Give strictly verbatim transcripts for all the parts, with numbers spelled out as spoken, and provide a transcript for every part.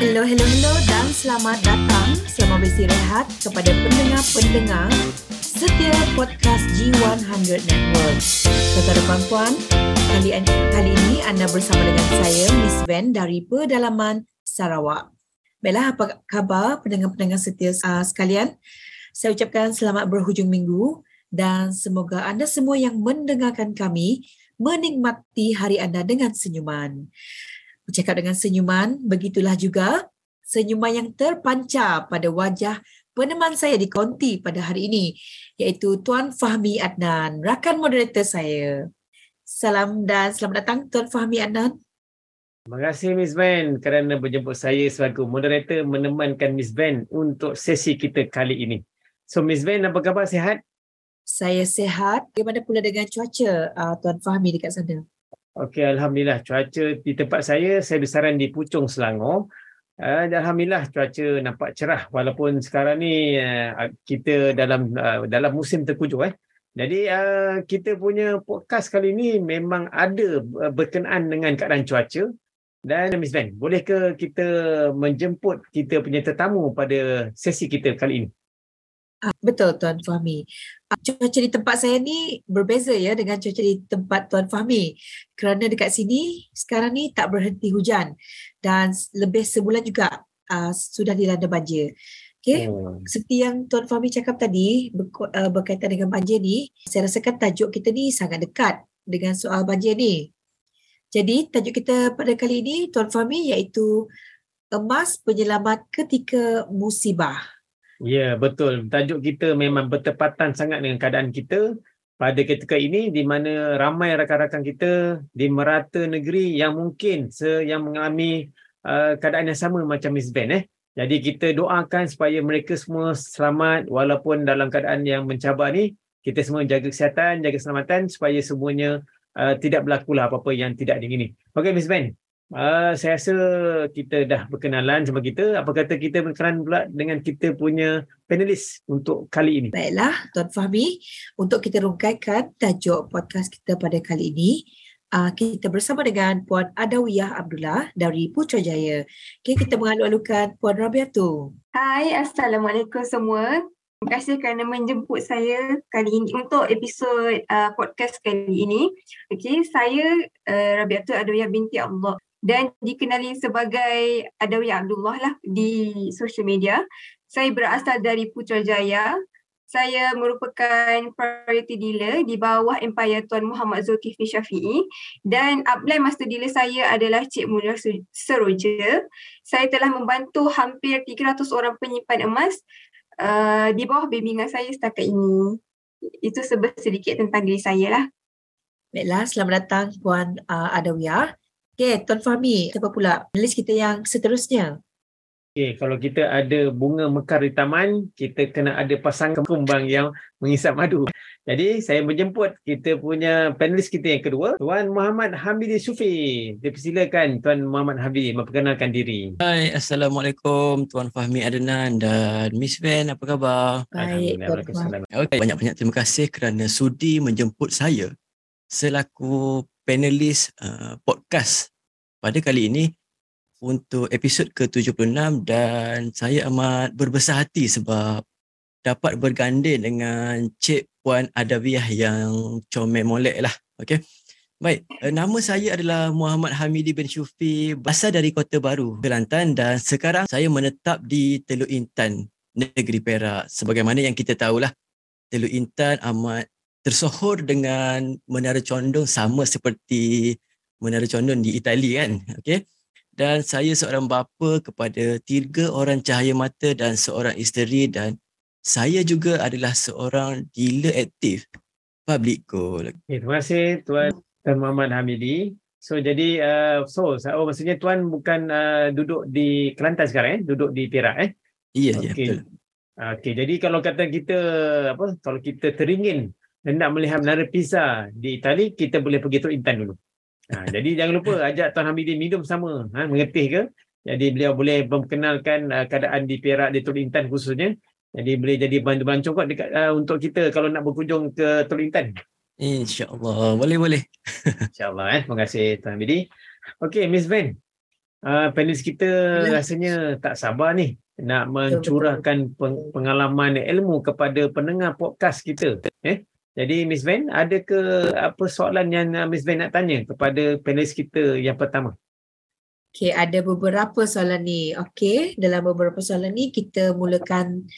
Hello, hello, hello dan selamat datang. Selamat beristirahat kepada pendengar-pendengar setia podcast G one hundred Network. Tuan-tuan dan puan-puan, kali, kali ini anda bersama dengan saya, Miss Van dari pedalaman Sarawak. Baiklah, apa khabar pendengar-pendengar setia uh, sekalian? Saya ucapkan selamat berhujung minggu dan semoga anda semua yang mendengarkan kami menikmati hari anda dengan senyuman. Bercakap dengan senyuman, begitulah juga senyuman yang terpancar pada wajah peneman saya di konti pada hari ini, iaitu Tuan Fahmi Adnan, rakan moderator saya. Salam dan selamat datang Tuan Fahmi Adnan. Terima kasih Miss Van kerana berjemput saya selaku moderator menemankan Miss Van untuk sesi kita kali ini. So Miss Van, apa khabar, sihat? Saya sihat. Bagaimana pula dengan cuaca uh, Tuan Fahmi dekat sana? Okey, alhamdulillah cuaca di tempat saya, saya besaran di Puchong, Selangor. Uh, alhamdulillah cuaca nampak cerah walaupun sekarang ni uh, kita dalam uh, dalam musim terkujuh eh. Jadi uh, kita punya podcast kali ni memang ada uh, berkenaan dengan keadaan cuaca. Dan Miss Van, bolehkah kita menjemput kita punya tetamu pada sesi kita kali ini? Betul Tuan Fahmi. Cuaca di tempat saya ni berbeza ya dengan cuaca di tempat Tuan Fahmi. Kerana dekat sini sekarang ni tak berhenti hujan dan lebih sebulan juga uh, sudah dilanda banjir. Okey. Hmm. Seperti yang Tuan Fahmi cakap tadi berkaitan dengan banjir ni, saya rasakan tajuk kita ni sangat dekat dengan soal banjir ni. Jadi tajuk kita pada kali ini Tuan Fahmi, iaitu emas penyelamat ketika musibah. Ya, yeah, betul. Tajuk kita memang bertepatan sangat dengan keadaan kita pada ketika ini, di mana ramai rakan-rakan kita di merata negeri yang mungkin se- yang mengalami uh, keadaan yang sama macam Miss Van. Eh. Jadi kita doakan supaya mereka semua selamat walaupun dalam keadaan yang mencabar ni. Kita semua jaga kesihatan, jaga keselamatan supaya semuanya uh, tidak berlakulah apa-apa yang tidak diingini. Okey Miss Van. Uh, saya rasa kita dah berkenalan sama kita. Apa kata kita berkenalan pula dengan kita punya panelis untuk kali ini? Baiklah Tuan Fahmi, untuk kita rungkaikan tajuk podcast kita pada kali ini, uh, kita bersama dengan Puan Adawiyah Abdullah dari Putrajaya. Okay, kita mengalu-alukan Puan Rabiatu. Hai, Assalamualaikum semua. Terima kasih kerana menjemput saya kali ini untuk episod uh, podcast kali ini. Okay, saya uh, Rabiatu Adawiyah binti Abdullah dan dikenali sebagai Adawiyah Abdullah lah di social media. Saya berasal dari Putrajaya. Saya merupakan priority dealer di bawah empayar Tuan Muhammad Zulkifli Syafie dan upline master dealer saya adalah Cik Munir Seroja. Saya telah membantu hampir tiga ratus orang penyimpan emas uh, di bawah bimbingan saya setakat ini. Itu sedikit tentang diri saya lah. Baiklah, selamat datang Puan uh, Adawiyah. Okay, Tuan Fahmi, apa pula panelis kita yang seterusnya? Okay, kalau kita ada bunga mekar di taman, kita kena ada pasangan kumbang yang mengisap madu. Jadi, saya menjemput kita punya panelis kita yang kedua, Tuan Muhammad Hamidi Shufi. Dipersilakan Tuan Muhammad Hamidi memperkenalkan diri. Hai, Assalamualaikum Tuan Fahmi Adnan dan Miss Van, apa khabar? Baik, Tuan Fahmi. Okay, banyak-banyak terima kasih kerana sudi menjemput saya selaku panelis uh, podcast pada kali ini untuk episod ke tujuh puluh enam dan saya amat berbesar hati sebab dapat berganding dengan Cik Puan Adawiyah yang comel molek lah. Okay. Baik, uh, nama saya adalah Muhammad Hamidi bin Shufi, berasal dari Kota Baru, Kelantan dan sekarang saya menetap di Teluk Intan, negeri Perak. Sebagaimana yang kita tahulah, Teluk Intan amat tersohor dengan Menara Condong sama seperti Menara Condong di Itali kan. Okay? Dan saya seorang bapa kepada tiga orang cahaya mata dan seorang isteri dan saya juga adalah seorang dealer aktif Public Gold. Okay, terima kasih Tuan Muhammad Hamidi. So jadi uh, so oh, maksudnya Tuan bukan uh, duduk di Kelantan sekarang eh, duduk di Perak eh. Ya, yeah, okay. yeah, betul. Okey, jadi kalau kata kita apa kalau kita teringin dan nak melihat menara Pisa di Itali, kita boleh pergi Teluk Intan dulu. Ha, jadi jangan lupa ajak Tuan Hamidi minum sama, ha, mengetih ke. Jadi beliau boleh memperkenalkan uh, keadaan di Perak, di Teluk Intan khususnya. Jadi boleh jadi bantuan congkok dekat, uh, untuk kita kalau nak berkunjung ke Teluk Intan. InsyaAllah, boleh-boleh. InsyaAllah, eh. Terima kasih Tuan Hamidi. Okey, Miss Van. uh, panelis kita ya. rasanya tak sabar ni nak mencurahkan peng- pengalaman ilmu kepada pendengar podcast kita. Eh? Jadi Miss Van, ada ke apa soalan yang Miss Van nak tanya kepada panelis kita yang pertama? Okey, ada beberapa soalan ni. Okey, dalam beberapa soalan ni kita mulakan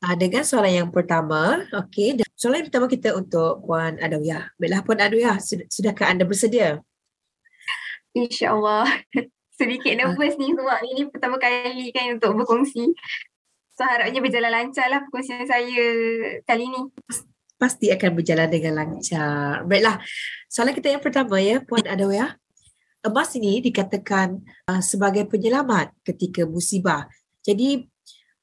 uh, dengan soalan yang pertama. Okey, soalan yang pertama kita untuk Puan Adawiyah. Baiklah Puan Adawiyah, sud- sudahkah anda bersedia? InsyaAllah. Sedikit nervous uh. ni sebab ini pertama kali kan untuk berkongsi. So harapnya berjalan lancar lah perkongsian saya kali ni. Pasti akan berjalan dengan lancar. Baiklah, soalan kita yang pertama ya Puan Adawiyah. Emas ini dikatakan uh, sebagai penyelamat ketika musibah. Jadi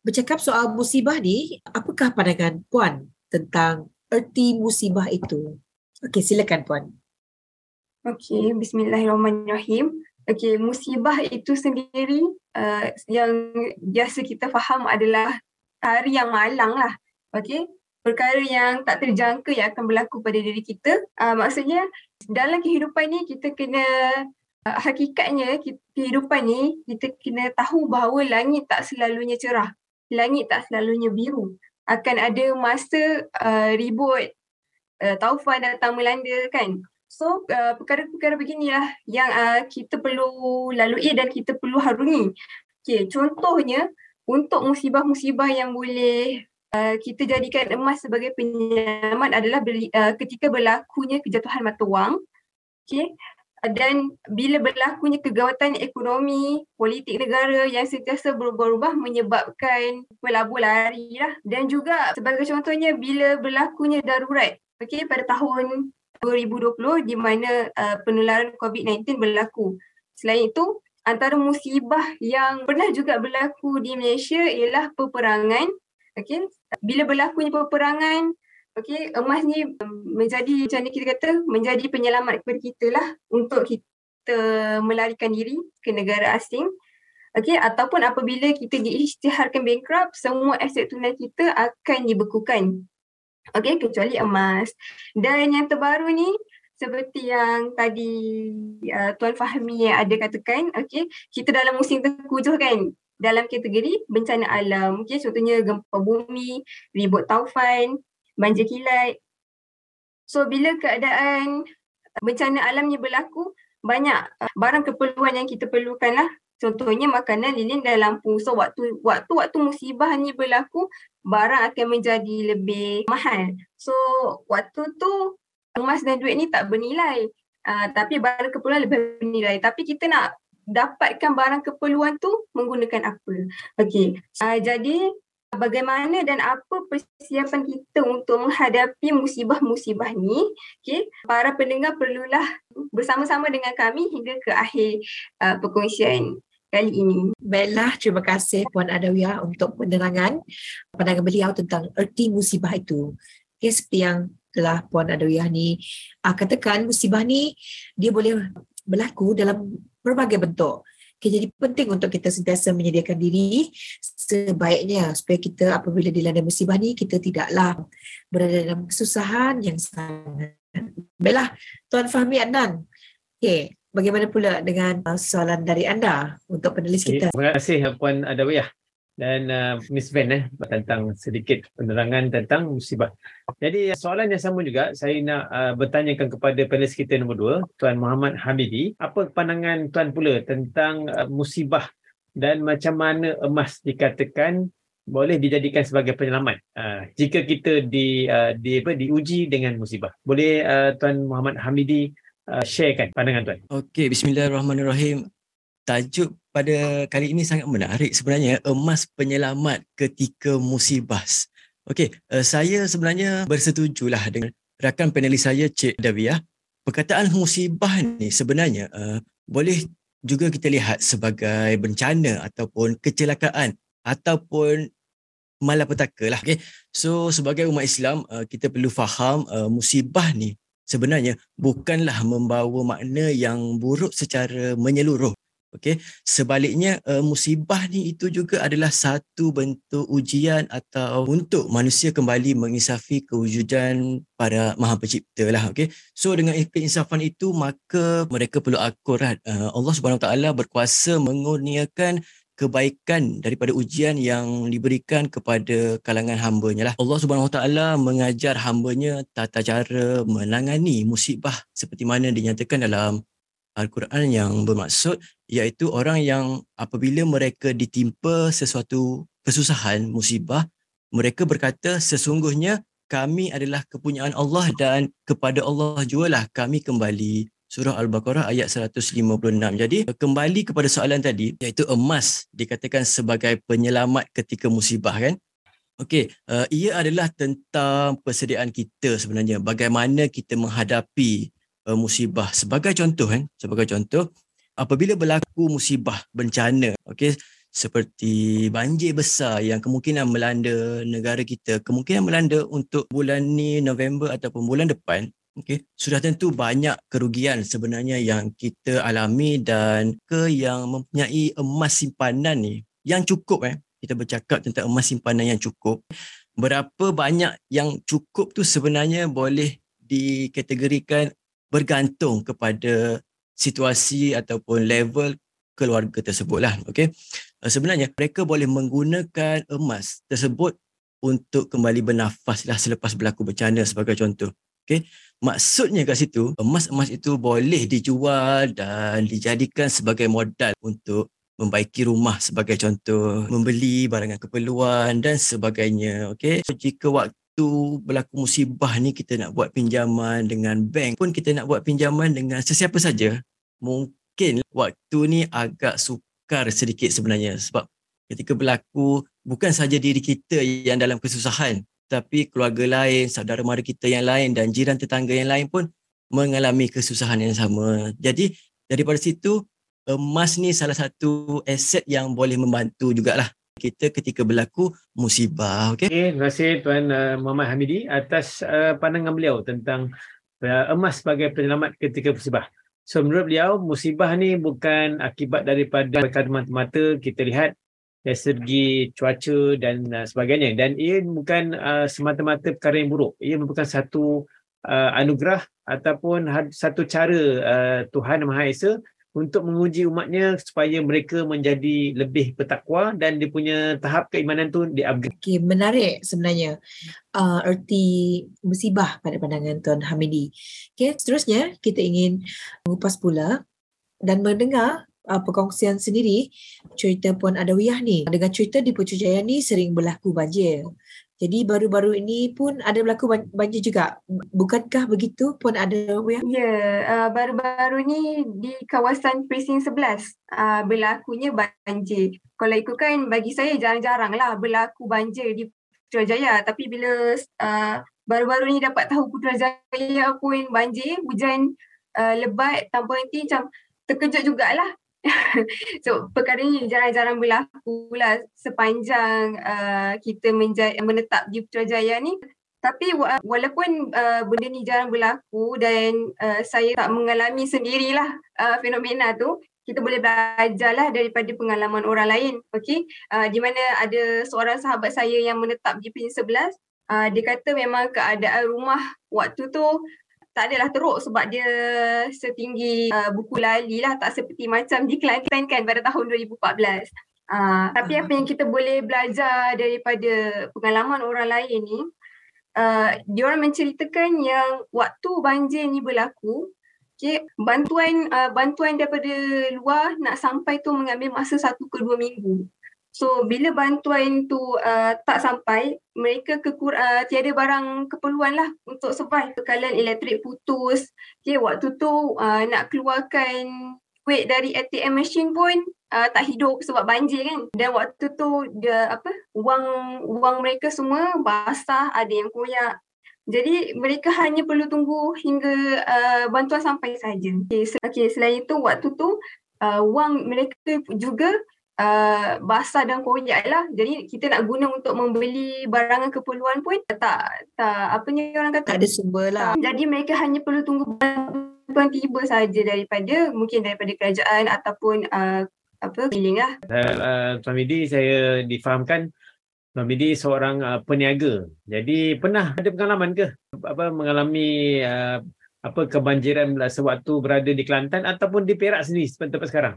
bercakap soal musibah ni, apakah pandangan Puan tentang erti musibah itu? Okey, silakan Puan. Okey, bismillahirrahmanirrahim. Okey, musibah itu sendiri uh, yang biasa kita faham adalah hari yang malang lah. Okey, perkara yang tak terjangka yang akan berlaku pada diri kita. Uh, maksudnya dalam kehidupan ni kita kena hakikatnya kehidupan ni kita kena tahu bahawa langit tak selalunya cerah, langit tak selalunya biru. Akan ada masa uh, ribut, uh, taufan datang melanda kan. So uh, perkara-perkara beginilah yang uh, kita perlu lalui dan kita perlu harungi. Okay, contohnya untuk musibah-musibah yang boleh uh, kita jadikan emas sebagai penyelamat adalah beli, uh, ketika berlakunya kejatuhan mata wang. Okay. Dan bila berlakunya kegawatan ekonomi, politik negara yang sentiasa berubah-ubah menyebabkan pelabur lari lah. Dan juga sebagai contohnya bila berlakunya darurat, okay, pada tahun dua ribu dua puluh di mana uh, penularan covid sembilan belas berlaku. Selain itu, antara musibah yang pernah juga berlaku di Malaysia ialah peperangan. Okay. Bila berlakunya peperangan, okey, emas ni menjadi macam ni kita kata menjadi penyelamat kepada kita lah untuk kita melarikan diri ke negara asing. Okey, ataupun apabila kita diisytiharkan bankrupt, semua aset tunai kita akan dibekukan. Okey, kecuali emas. Dan yang terbaru ni seperti yang tadi uh, Tuan Fahmi ada katakan, okey, kita dalam musim tengkujuh kan, dalam kategori bencana alam. Okey, contohnya gempa bumi, ribut taufan, banjir kilat. So bila keadaan bencana alamnya berlaku, banyak barang keperluan yang kita perlukan lah. Contohnya makanan, lilin dan lampu. So waktu waktu waktu musibah ni berlaku, barang akan menjadi lebih mahal. So waktu tu emas dan duit ni tak bernilai. Uh, tapi barang keperluan lebih bernilai. Tapi kita nak dapatkan barang keperluan tu menggunakan apa? Okey. Uh, jadi bagaimana dan apa persiapan kita untuk menghadapi musibah-musibah ni? Okay. Para pendengar perlulah bersama-sama dengan kami hingga ke akhir uh, perkongsian kali ini. Baiklah, terima kasih Puan Adawiyah untuk penerangan pandangan beliau tentang erti musibah itu. Okay, seperti yang telah Puan Adawiyah ni uh, katakan, musibah ni dia boleh berlaku dalam berbagai bentuk. Okay, jadi penting untuk kita sentiasa menyediakan diri sebaiknya supaya kita apabila dilanda musibah ni kita tidaklah berada dalam kesusahan yang sangat. Baiklah, Tuan Fahmi Adnan. Okay, bagaimana pula dengan soalan dari anda untuk penelis kita? Terima kasih Puan Adawiyah dan uh, Miss Van eh, tentang sedikit penerangan tentang musibah. Jadi soalan yang sama juga saya nak uh, bertanyakan kepada panelis kita nombor dua, Tuan Muhammad Hamidi. Apa pandangan Tuan pula tentang uh, musibah dan macam mana emas dikatakan boleh dijadikan sebagai penyelamat uh, jika kita di, uh, di apa, diuji dengan musibah? Boleh uh, Tuan Muhammad Hamidi uh, sharekan pandangan Tuan? Okey, bismillahirrahmanirrahim. Tajuk pada kali ini sangat menarik sebenarnya, emas penyelamat ketika musibah. Okey, uh, saya sebenarnya bersetujulah dengan rakan panelis saya Cik Adawiyah. Perkataan musibah ni sebenarnya uh, boleh juga kita lihat sebagai bencana ataupun kecelakaan ataupun malapetaka lah. Okey. So sebagai umat Islam uh, kita perlu faham uh, musibah ni sebenarnya bukanlah membawa makna yang buruk secara menyeluruh. Okey, sebaliknya uh, musibah ni itu juga adalah satu bentuk ujian atau untuk manusia kembali mengisafi kewujudan pada Maha Pencipta lah. Okey, so dengan keinsafan itu maka mereka perlu akurat. Uh, Allah Subhanahu Wa Taala berkuasa mengurniakan kebaikan daripada ujian yang diberikan kepada kalangan hamba-Nya lah. Allah Subhanahu Wa Taala mengajar hamba-Nya tata cara menangani musibah seperti mana dinyatakan dalam Al-Quran yang bermaksud, iaitu orang yang apabila mereka ditimpa sesuatu kesusahan, musibah, mereka berkata sesungguhnya kami adalah kepunyaan Allah dan kepada Allah jualah kami kembali. Surah Al-Baqarah ayat seratus lima puluh enam. Jadi kembali kepada soalan tadi, iaitu emas dikatakan sebagai penyelamat ketika musibah kan. Okey, uh, ia adalah tentang persediaan kita sebenarnya. Bagaimana kita menghadapi uh, musibah. Sebagai contoh kan, sebagai contoh, apabila berlaku musibah, bencana, okey, seperti banjir besar yang kemungkinan melanda negara kita, kemungkinan melanda untuk bulan ni, November ataupun bulan depan. Okay. Sudah tentu banyak kerugian sebenarnya yang kita alami dan ke yang mempunyai emas simpanan ni yang cukup. Eh. Kita bercakap tentang emas simpanan yang cukup. Berapa banyak yang cukup tu sebenarnya boleh dikategorikan bergantung kepada situasi ataupun level keluarga tersebut lah. Okay. Sebenarnya mereka boleh menggunakan emas tersebut untuk kembali bernafas lah selepas berlaku bencana sebagai contoh. Okay. Maksudnya kat situ, emas-emas itu boleh dijual dan dijadikan sebagai modal untuk membaiki rumah sebagai contoh, membeli barangan keperluan dan sebagainya. Okay. So, jika waktu berlaku musibah ni kita nak buat pinjaman dengan bank pun, kita nak buat pinjaman dengan sesiapa saja, mungkin waktu ni agak sukar sedikit sebenarnya sebab ketika berlaku bukan saja diri kita yang dalam kesusahan, tapi keluarga lain, saudara mara kita yang lain dan jiran tetangga yang lain pun mengalami kesusahan yang sama. Jadi daripada situ, emas ni salah satu aset yang boleh membantu jugalah kita ketika berlaku musibah. Okay? Okay, terima kasih Tuan Muhammad Hamidi atas uh, pandangan beliau tentang uh, emas sebagai penyelamat ketika musibah. So menurut beliau, musibah ni bukan akibat daripada perkara mata-mata kita lihat dari segi cuaca dan uh, sebagainya, dan ia bukan uh, semata-mata perkara yang buruk. Ia merupakan satu uh, anugerah ataupun had, satu cara uh, Tuhan Maha Esa untuk menguji umatnya supaya mereka menjadi lebih bertakwa dan dia punya tahap keimanan tu di-upgrade. Okay, menarik sebenarnya uh, erti musibah pada pandangan Tuan Hamidi. Okay, seterusnya kita ingin mengupas pula dan mendengar Uh, perkongsian sendiri cerita Puan Adawiyah ni. Dengan cerita di Putrajaya ni sering berlaku banjir. Jadi baru-baru ini pun ada berlaku banjir juga. Bukankah begitu Puan Adawiyah? Ya, yeah, uh, baru-baru ni di kawasan Presin sebelas uh, berlakunya banjir. Kalau ikutkan bagi saya jarang-jarang lah berlaku banjir di Putrajaya. Tapi bila uh, baru-baru ni dapat tahu Putrajaya pun banjir, hujan uh, lebat tanpa henti, macam terkejut jugalah. So perkara ni jarang-jarang berlaku lah sepanjang uh, kita menja- menetap di Putrajaya ni. Tapi uh, walaupun uh, benda ni jarang berlaku dan uh, saya tak mengalami sendirilah uh, fenomena tu, kita boleh belajarlah daripada pengalaman orang lain. Okay? Uh, di mana ada seorang sahabat saya yang menetap di Pin sebelas, uh, dia kata memang keadaan rumah waktu tu tak adalah teruk sebab dia setinggi uh, buku lali lah, tak seperti macam di Kelantan kan pada tahun dua ribu empat belas. Uh, tapi apa yang kita boleh belajar daripada pengalaman orang lain ni, uh, diorang menceritakan yang waktu banjir ni berlaku, okay, bantuan uh, bantuan daripada luar nak sampai tu mengambil masa satu ke dua minggu. So bila bantuan tu uh, tak sampai, mereka kekur, uh, tiada barang keperluan lah untuk survive. Bekalan elektrik putus. Okay, waktu tu uh, nak keluarkan duit dari A T M machine pun uh, tak hidup sebab banjir kan. Dan waktu tu dia apa wang wang mereka semua basah, ada yang koyak. Jadi mereka hanya perlu tunggu hingga uh, bantuan sampai saja. Okay, sel- okay, selain itu waktu tu uh, wang mereka juga Uh, basah dan koyak lah. Jadi kita nak guna untuk membeli barangan keperluan pun tak, tak apa ni orang kata, tak ada sumber lah. Jadi mereka hanya perlu tunggu bantuan tiba saja daripada mungkin daripada kerajaan ataupun uh, apa keliling lah. Uh, uh, Tuan Midi, saya difahamkan Tuan Midi seorang uh, peniaga. Jadi pernah ada pengalaman ke apa mengalami uh, apa kebanjiran sewaktu berada di Kelantan ataupun di Perak sendiri tempat sekarang?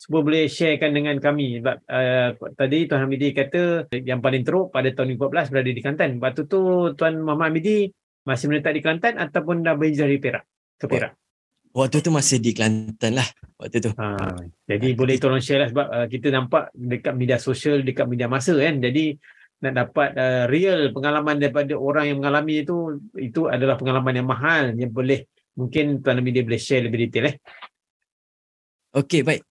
Semua boleh sharekan dengan kami. Sebab uh, tadi Tuan Hamidi kata yang paling teruk pada tahun dua ribu empat belas berada di Kelantan. Waktu tu Tuan Muhammad Hamidi masih menetap di Kelantan ataupun dah berhijrah di Perak? Ke Perak? Waktu tu masih di Kelantan lah. Waktu tu. Ha, jadi ha. boleh tolong share lah sebab uh, kita nampak dekat media sosial, dekat media masa kan. Jadi nak dapat uh, real pengalaman daripada orang yang mengalami itu, itu adalah pengalaman yang mahal yang boleh, mungkin Tuan Hamidi boleh share lebih detail eh. Okey, baik.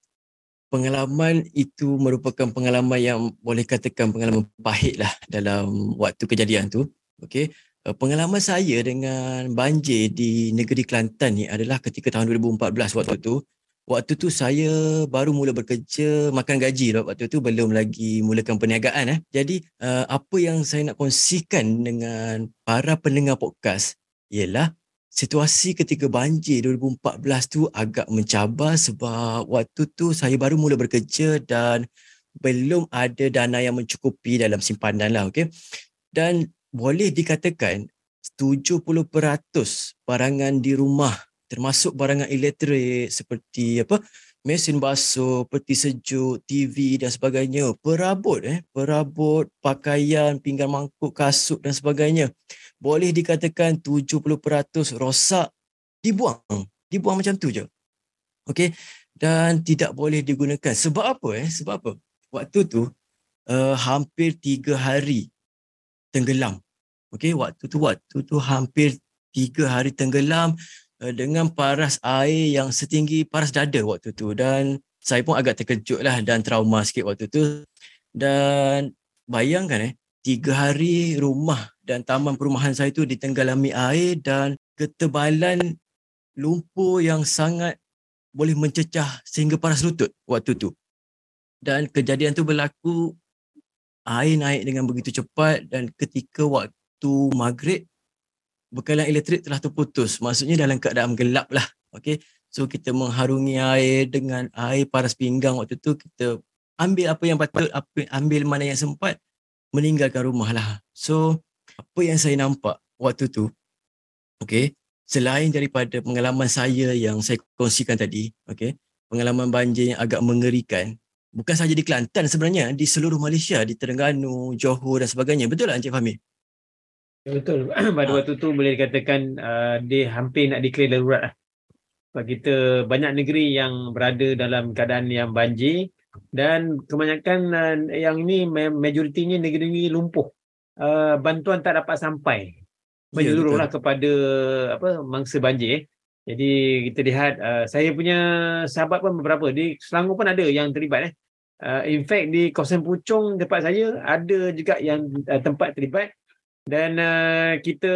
Pengalaman itu merupakan pengalaman yang boleh katakan pengalaman pahit lah dalam waktu kejadian tu. Okey, pengalaman saya dengan banjir di negeri Kelantan ni adalah ketika tahun dua ribu empat belas waktu tu. Waktu tu saya baru mula bekerja, makan gaji lah. Waktu tu belum lagi mulakan perniagaan. Eh. Jadi apa yang saya nak kongsikan dengan para pendengar podcast ialah situasi ketika banjir dua ribu empat belas tu agak mencabar sebab waktu tu saya baru mula bekerja dan belum ada dana yang mencukupi dalam simpanan lah. Okay? Dan boleh dikatakan tujuh puluh peratus barangan di rumah termasuk barangan elektrik seperti apa mesin basuh, peti sejuk, T V dan sebagainya, perabot, eh, perabot, pakaian, pinggan mangkuk, kasut dan sebagainya. Boleh dikatakan tujuh puluh peratus rosak, dibuang. Dibuang macam tu je. Okey, dan tidak boleh digunakan. Sebab apa? Eh? Sebab apa? Waktu tu uh, hampir tiga hari tenggelam. Okey, waktu tu waktu tu hampir tiga hari tenggelam uh, dengan paras air yang setinggi paras dada waktu tu, dan saya pun agak terkejutlah dan trauma sikit waktu tu. Dan bayangkan eh tiga hari rumah dan taman perumahan saya itu ditenggalami air dan ketebalan lumpur yang sangat boleh mencecah sehingga paras lutut waktu tu. Dan kejadian tu berlaku, air naik dengan begitu cepat dan ketika waktu maghrib, bekalan elektrik telah terputus. Maksudnya dalam keadaan gelap lah. Okay? So kita mengharungi air dengan air paras pinggang waktu tu. Kita ambil apa yang patut, ambil mana yang sempat, meninggalkan rumah lah. So, apa yang saya nampak waktu tu, okay, selain daripada pengalaman saya yang saya kongsikan tadi, okay, pengalaman banjir yang agak mengerikan, bukan sahaja di Kelantan sebenarnya, di seluruh Malaysia, di Terengganu, Johor dan sebagainya. Betul lah Encik Fahmi? Betul. Pada waktu tu boleh dikatakan uh, dia hampir nak declare darurat lah. Sebab kita banyak negeri yang berada dalam keadaan yang banjir, dan kebanyakan uh, yang ini majoritinya negeri-negeri lumpuh. Uh, bantuan tak dapat sampai menyeluruhlah ya, kepada apa mangsa banjir eh. Jadi kita lihat uh, saya punya sahabat pun beberapa di Selangor pun ada yang terlibat eh. Uh, in fact di kawasan Puchong tempat saya ada juga yang uh, tempat terlibat, dan uh, kita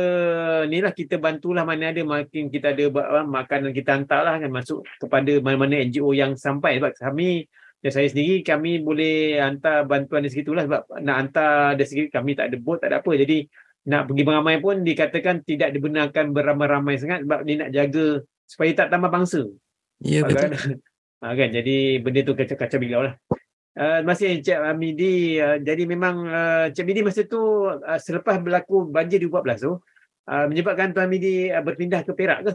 nilah kita bantulah mana ada, makin kita ada uh, makanan kita hantarlah kan, masuk kepada mana-mana N G O yang sampai. Sebab kami, dan saya sendiri, kami boleh hantar bantuan dari segitulah sebab nak hantar dari segi kami tak ada bot, tak ada apa. Jadi nak pergi beramai pun dikatakan tidak dibenarkan beramai-ramai sangat sebab dia nak jaga supaya tak tambah bangsa. Ya, betul. Kan? Ha, kan? Jadi benda tu kacau-kacau bilau lah. Uh, masih Encik Hamidi, uh, jadi memang uh, Encik Hamidi masa tu uh, selepas berlaku banjir dua ribu empat belas tu, uh, menyebabkan Tuan Hamidi uh, berpindah ke Perak ke?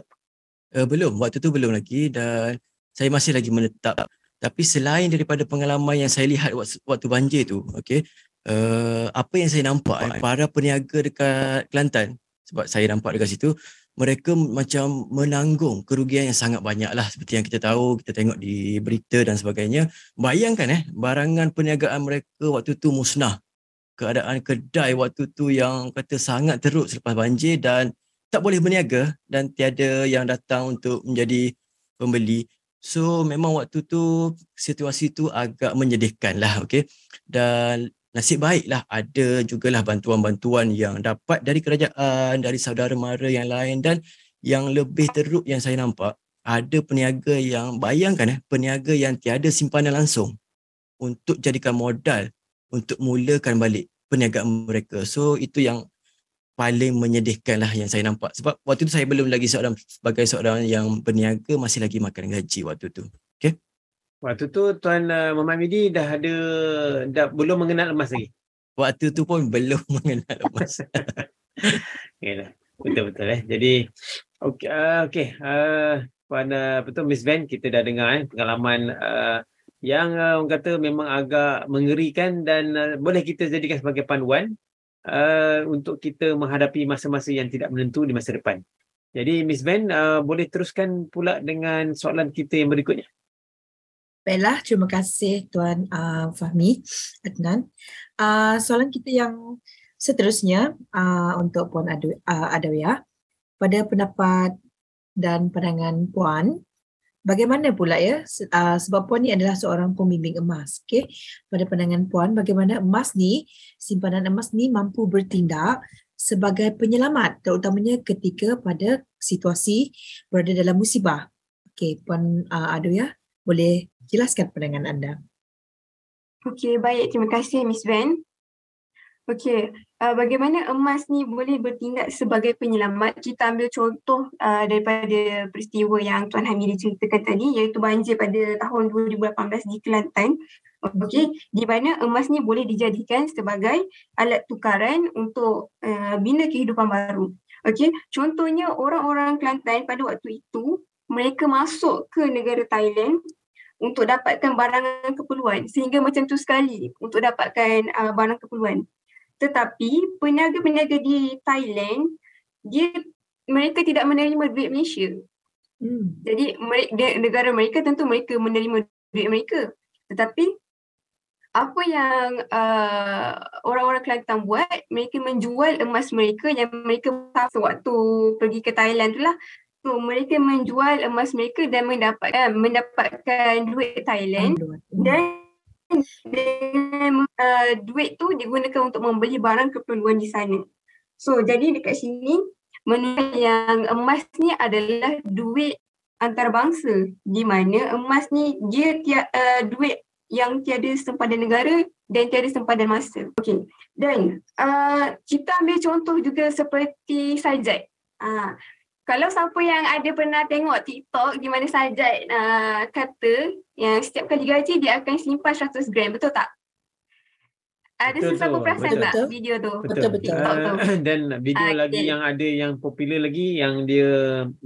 Uh, belum, waktu tu belum lagi dan saya masih lagi menetap. Tapi selain daripada pengalaman yang saya lihat waktu banjir tu, okay, uh, apa yang saya nampak, eh, para peniaga dekat Kelantan, sebab saya nampak dekat situ, mereka macam menanggung kerugian yang sangat banyak lah. Seperti yang kita tahu, kita tengok di berita dan sebagainya. Bayangkan eh, barangan perniagaan mereka waktu tu musnah. Keadaan kedai waktu tu yang kata sangat teruk selepas banjir dan tak boleh berniaga dan tiada yang datang untuk menjadi pembeli. So memang waktu tu situasi tu agak menyedihkan lah, okay. Dan nasib baiklah ada jugalah bantuan-bantuan yang dapat dari kerajaan, dari saudara mara yang lain. Dan yang lebih teruk yang saya nampak, ada peniaga yang, bayangkan eh, peniaga yang tiada simpanan langsung untuk jadikan modal untuk mulakan balik perniagaan mereka. So itu yang paling menyedihkanlah yang saya nampak. Sebab waktu tu saya belum lagi seorang sebagai seorang yang berniaga, masih lagi makan gaji waktu tu. Okey. Waktu tu Tuan uh, Muhammad Hamidi dah ada dah belum mengenal emas lagi. Waktu tu pun belum mengenal emas. Yalah, betul-betul eh. Jadi okey uh, okey uh, pada betul Miss Van, kita dah dengar eh, pengalaman uh, yang uh, orang kata memang agak mengerikan dan uh, boleh kita jadikan sebagai panduan Uh, untuk kita menghadapi masa-masa yang tidak menentu di masa depan. Jadi Miss Van, uh, boleh teruskan pula dengan soalan kita yang berikutnya. Baiklah, terima kasih Tuan uh, Fahmi Adnan. Uh, soalan kita yang seterusnya uh, untuk Puan Adu, uh, Adawiyah. Pada pendapat dan pandangan Puan, bagaimana pula ya, uh, sebab Puan ni adalah seorang pembimbing emas, okay? Pada pandangan Puan, bagaimana emas ni, simpanan emas ni mampu bertindak sebagai penyelamat, terutamanya ketika pada situasi berada dalam musibah. Okay, Puan uh, Adawiyah, boleh jelaskan pandangan anda. Okay, baik. Terima kasih, Miss Van. Okay, uh, bagaimana emas ni boleh bertindak sebagai penyelamat? Kita ambil contoh uh, daripada peristiwa yang Tuan Hamidi ceritakan tadi, iaitu banjir pada tahun dua ribu lapan belas di Kelantan. Okay, di mana emas ni boleh dijadikan sebagai alat tukaran untuk uh, bina kehidupan baru. Okay, contohnya orang-orang Kelantan pada waktu itu, mereka masuk ke negara Thailand untuk dapatkan barangan keperluan. Sehingga macam tu sekali untuk dapatkan uh, barang keperluan. Tetapi peniaga-peniaga di Thailand, dia mereka tidak menerima duit Malaysia. Hmm. Jadi negara mereka tentu mereka menerima duit mereka. Tetapi apa yang uh, orang-orang Kelantan buat, mereka menjual emas mereka yang mereka waktu pergi ke Thailand tu lah. So, mereka menjual emas mereka dan mendapatkan, mendapatkan duit Thailand. Hmm. Dan Dan uh, duit tu digunakan untuk membeli barang keperluan di sana. So jadi dekat sini menurut yang emas ni adalah duit antarabangsa, di mana emas ni dia tia, uh, duit yang tiada sempadan negara dan tiada sempadan masa. Okey. Dan uh, kita ambil contoh juga seperti Sajat. Uh, Kalau siapa yang ada pernah tengok TikTok di mana Sajat uh, kata yang setiap kali gaji dia akan simpan seratus gram, betul tak? Ada sesiapa perasan betul, tak betul, video tu? Betul, betul. TikTok tu. Uh, dan video uh, lagi okay. Yang ada yang popular lagi yang dia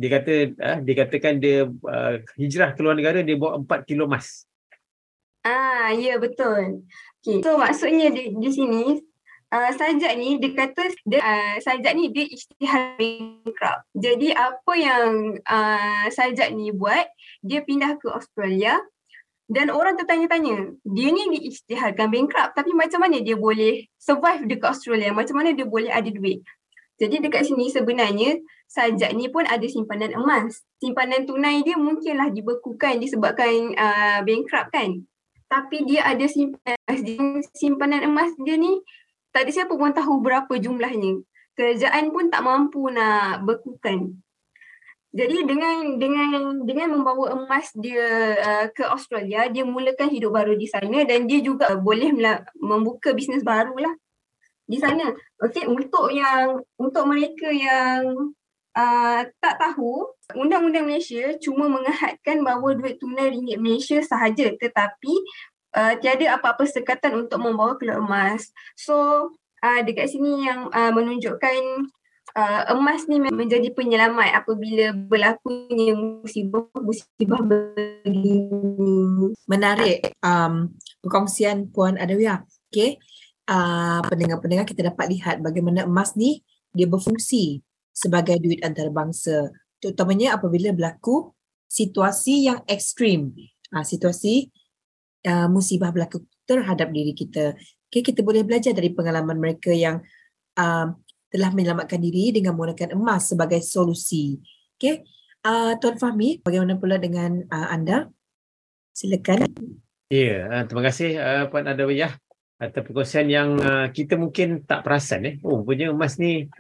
dia kata uh, dikatakan dia uh, hijrah keluar negara, dia bawa empat kilo emas. Ah, ya yeah, betul. Okey. So maksudnya di, di sini Uh, Sajat ni dia kata dia, uh, Sajat ni dia ijtihad bankrupt. Jadi apa yang uh, Sajat ni buat, dia pindah ke Australia dan orang tertanya-tanya, dia ni diijtihadkan bankrupt tapi macam mana dia boleh survive dekat Australia, macam mana dia boleh ada duit. Jadi dekat sini sebenarnya Sajat ni pun ada simpanan emas. Simpanan tunai dia mungkinlah dibekukan disebabkan uh, bankrupt kan. Tapi dia ada simpanan, simpanan emas dia ni tak ada siapa pun tahu berapa jumlahnya. Kerajaan pun tak mampu nak bekukan. Jadi dengan dengan dengan membawa emas dia uh, ke Australia, dia mulakan hidup baru di sana dan dia juga boleh mela- membuka bisnes barulah di sana. Okey, untuk yang untuk mereka yang uh, tak tahu, Undang-Undang Malaysia cuma mengahadkan bahawa duit tunai ringgit Malaysia sahaja, tetapi Uh, tiada apa-apa sekatan untuk membawa keluar emas. So uh, dekat sini yang uh, menunjukkan uh, emas ni menjadi penyelamat apabila berlakunya musibah-musibah begini. Menarik um, perkongsian Puan Adawiyah. Okay, uh, pendengar-pendengar kita dapat lihat bagaimana emas ni dia berfungsi sebagai duit antarabangsa, terutamanya apabila berlaku situasi yang ekstrim, uh, situasi Uh, musibah berlaku terhadap diri kita. Okay, kita boleh belajar dari pengalaman mereka yang uh, telah menyelamatkan diri dengan menggunakan emas sebagai solusi. Okay, uh, Tuan Fahmi, bagaimana pula dengan uh, anda? Silakan. Ya, yeah, uh, terima kasih uh, Puan Adawiyah atas perkongsian yang uh, kita mungkin tak perasan. Eh. Oh, punya emas ni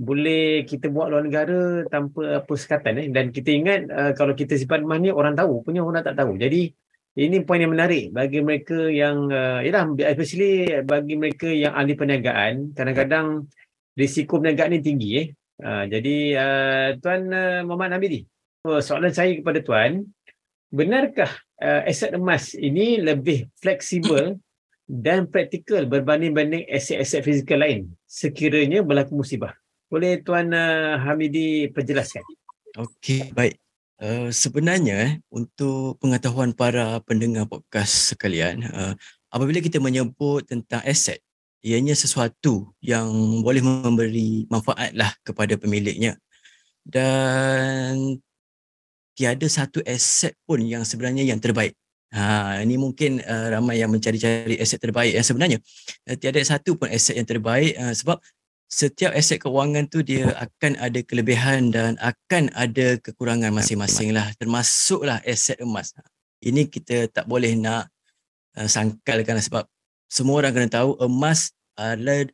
boleh kita buat luar negara tanpa apa sekatan. Eh. Dan kita ingat uh, kalau kita simpan emas ni orang tahu, punya orang tak tahu. Jadi ini poin yang menarik bagi mereka yang, uh, yalah, especially bagi mereka yang ahli perniagaan. Kadang-kadang risiko meledak ni tinggi eh. Ha, jadi uh, Tuan uh, Muhammad Hamidi, oh, soalan saya kepada Tuan, benarkah uh, aset emas ini lebih fleksibel dan praktikal berbanding-banding aset-aset fizikal lain sekiranya berlaku musibah? Boleh Tuan uh, Hamidi perjelaskan? Okey, baik. Uh, sebenarnya untuk pengetahuan para pendengar podcast sekalian, uh, apabila kita menyebut tentang aset, ianya sesuatu yang boleh memberi manfaatlah kepada pemiliknya. Dan tiada satu aset pun yang sebenarnya yang terbaik. Ha, ini mungkin uh, ramai yang mencari-cari aset terbaik. Yang sebenarnya uh, tiada satu pun aset yang terbaik uh, sebab setiap aset kewangan tu dia akan ada kelebihan dan akan ada kekurangan masing-masing lah. Termasuklah aset emas. Ini kita tak boleh nak uh, sangkalkan sebab semua orang kena tahu emas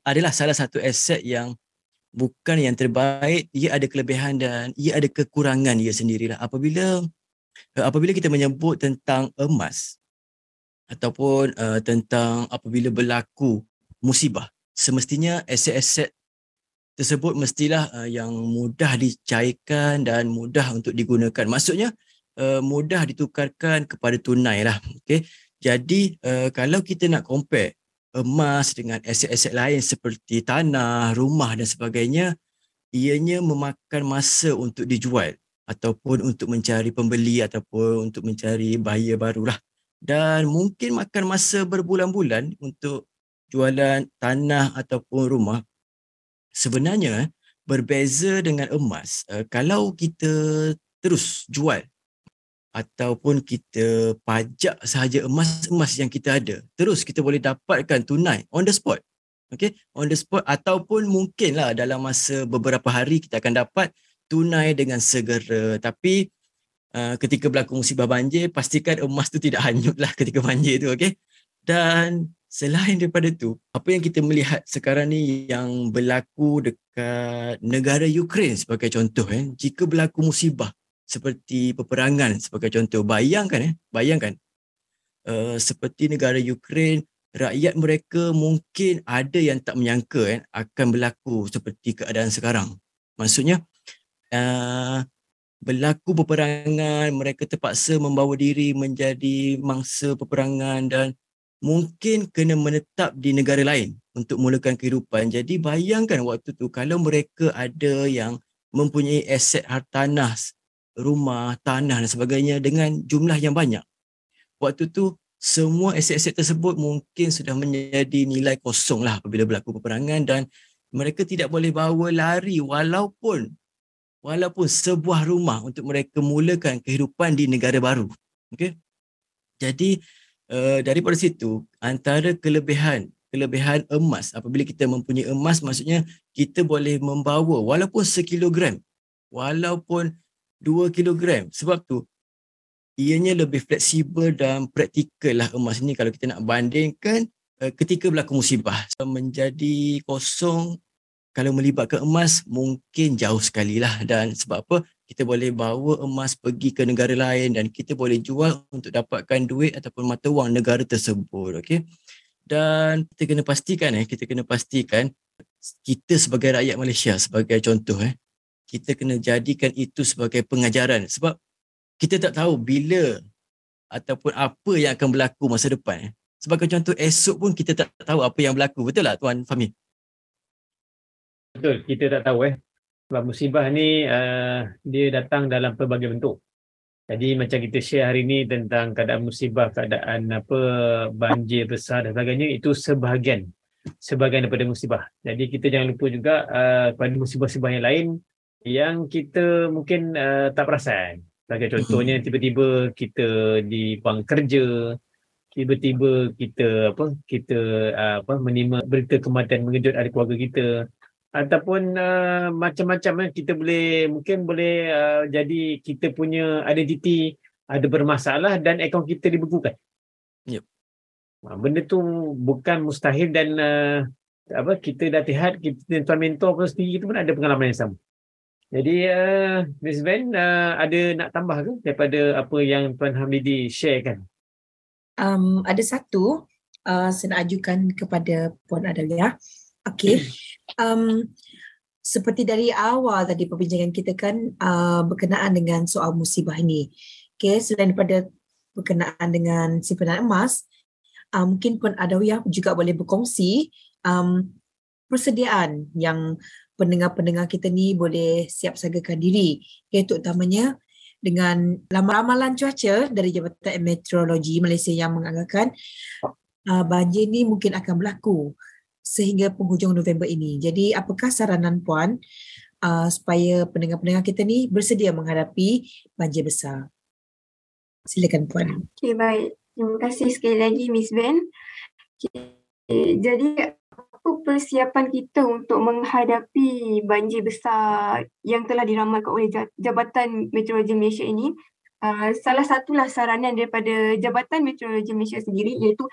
adalah salah satu aset yang bukan yang terbaik, ia ada kelebihan dan ia ada kekurangan ia sendirilah. Apabila apabila kita menyebut tentang emas ataupun uh, tentang apabila berlaku musibah, semestinya aset-aset tersebut mestilah uh, yang mudah dicairkan dan mudah untuk digunakan. Maksudnya uh, mudah ditukarkan kepada tunai lah. Okay? Jadi uh, kalau kita nak compare emas dengan aset-aset lain seperti tanah, rumah dan sebagainya, ianya memakan masa untuk dijual ataupun untuk mencari pembeli ataupun untuk mencari buyer barulah. Dan mungkin makan masa berbulan-bulan untuk jualan tanah ataupun rumah. Sebenarnya berbeza dengan emas, uh, kalau kita terus jual ataupun kita pajak sahaja emas-emas yang kita ada, terus kita boleh dapatkan tunai on the spot. Okay, on the spot ataupun mungkinlah dalam masa beberapa hari kita akan dapat tunai dengan segera. Tapi uh, ketika berlaku musibah banjir, pastikan emas tu tidak hanyutlah ketika banjir tu. Okay? Dan selain daripada tu, apa yang kita melihat sekarang ni yang berlaku dekat negara Ukraine sebagai contoh, eh, jika berlaku musibah seperti peperangan sebagai contoh, bayangkan eh bayangkan uh, seperti negara Ukraine, rakyat mereka mungkin ada yang tak menyangka eh, akan berlaku seperti keadaan sekarang. Maksudnya uh, berlaku peperangan, mereka terpaksa membawa diri menjadi mangsa peperangan dan mungkin kena menetap di negara lain untuk mulakan kehidupan. Jadi bayangkan waktu tu kalau mereka ada yang mempunyai aset hartanah, rumah, tanah dan sebagainya dengan jumlah yang banyak. Waktu tu semua aset-aset tersebut mungkin sudah menjadi nilai kosong lah apabila berlaku peperangan dan mereka tidak boleh bawa lari walaupun walaupun sebuah rumah untuk mereka mulakan kehidupan di negara baru. Okay? Jadi uh, daripada situ, antara kelebihan kelebihan emas, apabila kita mempunyai emas maksudnya kita boleh membawa walaupun sekilogram, walaupun dua kilogram. Sebab tu ianya lebih fleksibel dan praktikal lah emas ni kalau kita nak bandingkan uh, ketika berlaku musibah. Menjadi kosong kalau melibatkan emas mungkin jauh sekali lah, dan sebab apa kita boleh bawa emas pergi ke negara lain dan kita boleh jual untuk dapatkan duit ataupun mata wang negara tersebut. Okay? Dan kita kena pastikan eh kita kena pastikan kita sebagai rakyat Malaysia sebagai contoh eh kita kena jadikan itu sebagai pengajaran sebab kita tak tahu bila ataupun apa yang akan berlaku masa depan. Sebagai contoh, esok pun kita tak tahu apa yang berlaku. Betul tak Tuan Fahmi? Betul, kita tak tahu eh. Sebab musibah ni uh, dia datang dalam pelbagai bentuk. Jadi macam kita share hari ni tentang keadaan musibah, keadaan apa banjir besar dan sebagainya, itu sebahagian sebahagian daripada musibah. Jadi kita jangan lupa juga uh, pada musibah-musibah yang lain yang kita mungkin uh, tak perasan. Sebagai contohnya, tiba-tiba kita dibuang kerja, tiba-tiba kita apa kita uh, apa menerima berita kematian mengejut dari keluarga kita, ataupun uh, macam-macam eh, kita boleh mungkin boleh uh, jadi kita punya identiti ada bermasalah dan akaun kita dibekukan. Yep. Benda tu bukan mustahil dan uh, apa kita dah lihat, kita tuan mentor pun sendiri kita pun ada pengalaman yang sama. Jadi uh, Miz Ben uh, ada nak tambah ke daripada apa yang Tuan Hamidi sharekan? Um, ada satu uh, saya nak ajukan kepada Puan Adawiyah. Okey. Um, seperti dari awal tadi perbincangan kita kan uh, berkenaan dengan soal musibah ini. Okay, selain daripada berkenaan dengan simpanan emas, uh, mungkin Puan Adawiyah juga boleh berkongsi um, persediaan yang pendengar-pendengar kita ni boleh siap sagakan diri. Okay, terutamanya dengan ramalan cuaca dari Jabatan Meteorologi Malaysia yang menganggarkan uh, banjir ni mungkin akan berlaku sehingga penghujung November ini. Jadi apakah saranan Puan uh, supaya pendengar-pendengar kita ni bersedia menghadapi banjir besar? Silakan Puan. Okey, baik. Terima kasih sekali lagi Miz Ben. Okay. Jadi apa persiapan kita untuk menghadapi banjir besar yang telah diramalkan oleh Jabatan Meteorologi Malaysia ini? Uh, salah satulah saranan daripada Jabatan Meteorologi Malaysia sendiri, iaitu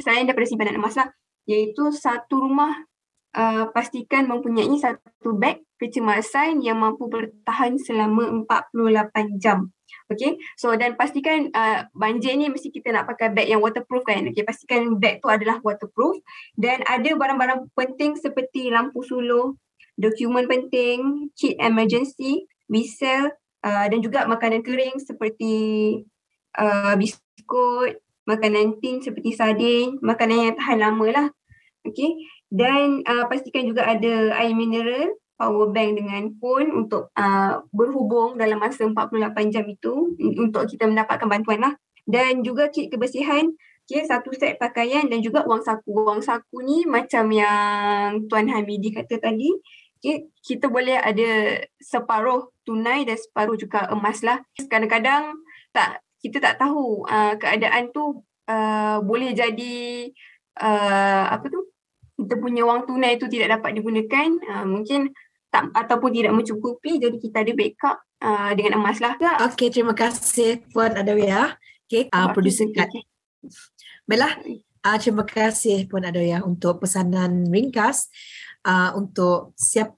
selain daripada simpanan emas lah, iaitu satu rumah uh, pastikan mempunyai satu beg kecemasan yang mampu bertahan selama empat puluh lapan jam. Okey, so dan pastikan uh, banjir ni mesti kita nak pakai beg yang waterproof kan. Okey, pastikan beg tu adalah waterproof dan ada barang-barang penting seperti lampu suluh, dokumen penting, kit emergency, bisel uh, dan juga makanan kering seperti uh, biskut, makanan tin seperti sardin, makanan yang tahan lama lah. Okay. Dan uh, pastikan juga ada air mineral, power bank dengan phone untuk uh, berhubung dalam masa empat puluh lapan jam itu untuk kita mendapatkan bantuan lah. Dan juga kit kebersihan, okay, satu set pakaian dan juga wang saku. Wang saku ni macam yang Tuan Hamidi kata tadi, okay, kita boleh ada separuh tunai dan separuh juga emas lah. Kadang-kadang tak kita tak tahu uh, keadaan tu uh, boleh jadi uh, apa tu kita punya wang tunai tu tidak dapat digunakan uh, mungkin tak ataupun tidak mencukupi, jadi kita ada backup uh, dengan emas lah. Okey, terima kasih Puan Adawiyah. Okey, uh, produser Kat. Baiklah, uh, terima kasih Puan Adawiyah untuk pesanan ringkas uh, untuk siap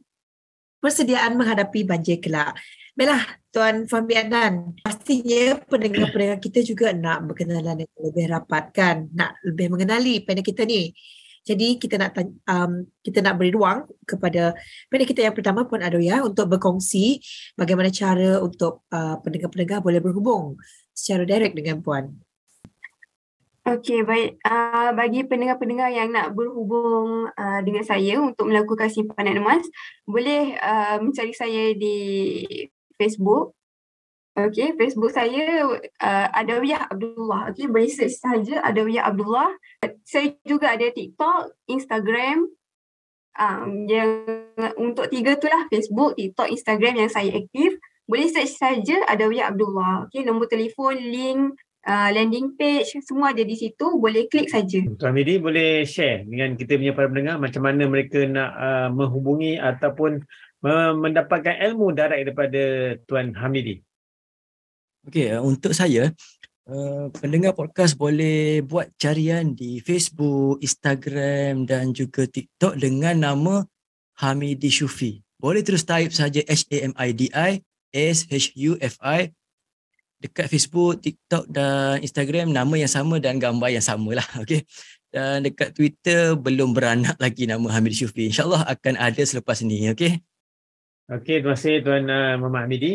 persediaan menghadapi banjir kelak. Baiklah, Tuan Fahmi Adnan, pastinya pendengar-pendengar kita juga nak berkenalan dengan lebih rapat kan, nak lebih mengenali panel kita ni. Jadi kita nak um, kita nak beri ruang kepada panel kita yang pertama, Puan Adawiyah, untuk berkongsi bagaimana cara untuk uh, pendengar-pendengar boleh berhubung secara direct dengan Puan. Okey, baik. Uh, bagi pendengar-pendengar yang nak berhubung uh, dengan saya untuk melakukan simpanan emas, boleh uh, mencari saya di Facebook. Okey, Facebook saya uh, Adawiyah Abdullah. Okey, boleh search saja Adawiyah Abdullah. Saya juga ada TikTok, Instagram. Um, yang untuk tiga tu lah, Facebook, TikTok, Instagram yang saya aktif. Boleh search saja Adawiyah Abdullah. Okey, nombor telefon, link, Uh, landing page, semua ada di situ, boleh klik saja. Tuan Hamidi boleh share dengan kita punya para pendengar macam mana mereka nak uh, menghubungi ataupun uh, mendapatkan ilmu direct daripada Tuan Hamidi. Okey, uh, untuk saya uh, pendengar podcast boleh buat carian di Facebook, Instagram dan juga TikTok dengan nama Hamidi Shufi. Boleh terus type saja H A M I D I S H U F I dekat Facebook, TikTok dan Instagram, nama yang sama dan gambar yang samalah. Okey. Dan dekat Twitter belum beranak lagi nama Hamidi Shufi. InsyaAllah akan ada selepas ni. Okey. Okey, terima kasih Tuan uh, Muhammad Hamidi.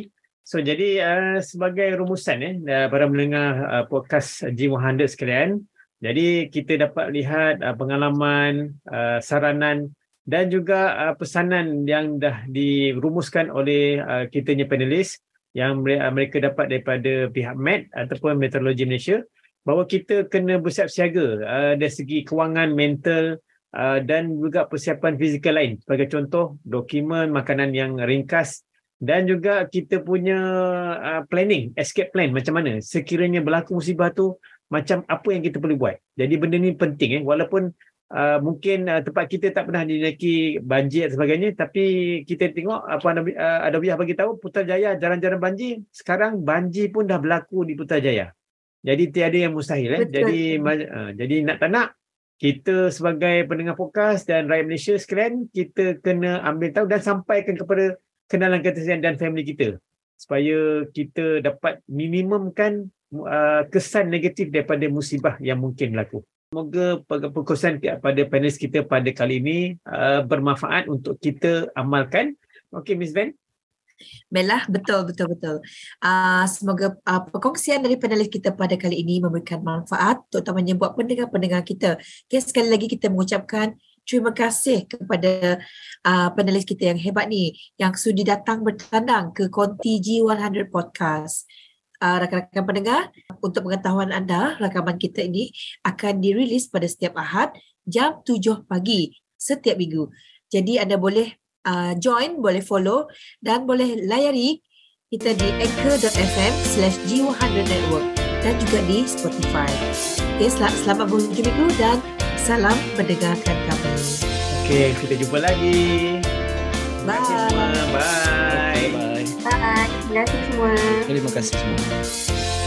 So jadi uh, sebagai rumusan eh uh, para pendengar uh, podcast G one hundred sekalian, jadi kita dapat lihat uh, pengalaman, uh, saranan dan juga uh, pesanan yang dah dirumuskan oleh uh, kitanya panelis, yang mereka dapat daripada pihak Met ataupun Meteorologi Malaysia, bahawa kita kena bersiap siaga uh, dari segi kewangan, mental uh, dan juga persiapan fizikal lain. Sebagai contoh, dokumen, makanan yang ringkas dan juga kita punya uh, planning, escape plan macam mana. Sekiranya berlaku musibah tu, macam apa yang kita perlu buat. Jadi benda ni penting eh, walaupun Uh, mungkin uh, tempat kita tak pernah dinaiki banjir dan sebagainya, tapi kita tengok apa uh, Adawiyah bagi tahu Putrajaya jarang-jarang banjir. Sekarang banjir pun dah berlaku di Putrajaya. Jadi tiada yang mustahil eh. Jadi uh, jadi nak tak nak kita sebagai pendengar podcast dan rakyat Malaysia sekalian, kita kena ambil tahu dan sampaikan kepada kenalan kita dan family kita supaya kita dapat minimumkan uh, kesan negatif daripada musibah yang mungkin berlaku. Semoga perkongsian pada panelis kita pada kali ini uh, bermanfaat untuk kita amalkan. Okey, Miz Van. Baiklah, betul, betul, betul. Uh, semoga uh, perkongsian dari panelis kita pada kali ini memberikan manfaat, terutamanya buat pendengar-pendengar kita. Okay, sekali lagi kita mengucapkan terima kasih kepada uh, panelis kita yang hebat ni, yang sudi datang bertandang ke Konti G one hundred Podcast. Uh, rakan-rakan pendengar, untuk pengetahuan anda, rakaman kita ini akan dirilis pada setiap Ahad jam tujuh pagi setiap minggu. Jadi anda boleh uh, join, boleh follow dan boleh layari kita di anchor dot f m slash G one hundred network dan juga di Spotify. Okay, sel- selamat berhujung minggu dan salam mendengarkan kami. Okay, kita jumpa lagi. Bye. Bye. Bye. Bye. Bye. Terima kasih semua. Terima kasih semua.